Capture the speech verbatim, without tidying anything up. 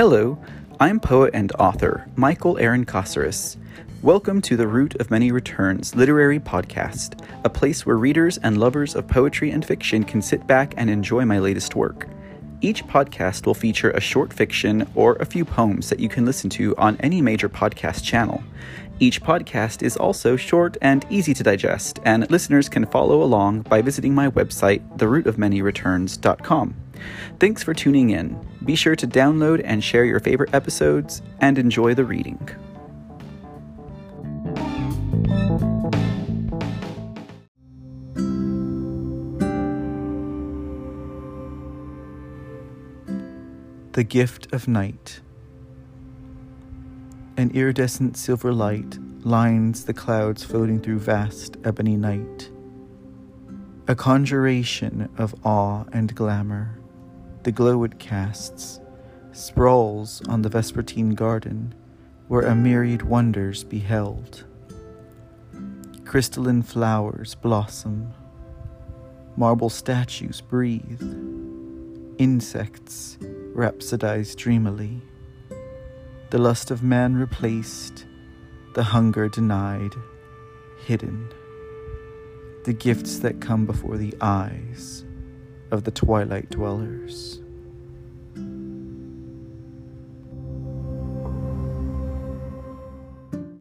Hello, I'm poet and author Michael Aaron Casares. Welcome to The Root of Many Returns Literary Podcast, a place where readers and lovers of poetry and fiction can sit back and enjoy my latest work. Each podcast will feature a short fiction or a few poems that you can listen to on any major podcast channel. Each podcast is also short and easy to digest, and listeners can follow along by visiting my website, the root of many returns dot com. Thanks for tuning in. Be sure to download and share your favorite episodes, and enjoy the reading. The Gift of Night. An iridescent silver light lines the clouds floating through vast ebony night. A conjuration of awe and glamour, the glow it casts, sprawls on the Vespertine garden, where a myriad wonders be held. Crystalline flowers blossom, marble statues breathe, insects rhapsodize dreamily, the lust of man replaced, the hunger denied, hidden, the gifts that come before the eyes of the Twilight Dwellers.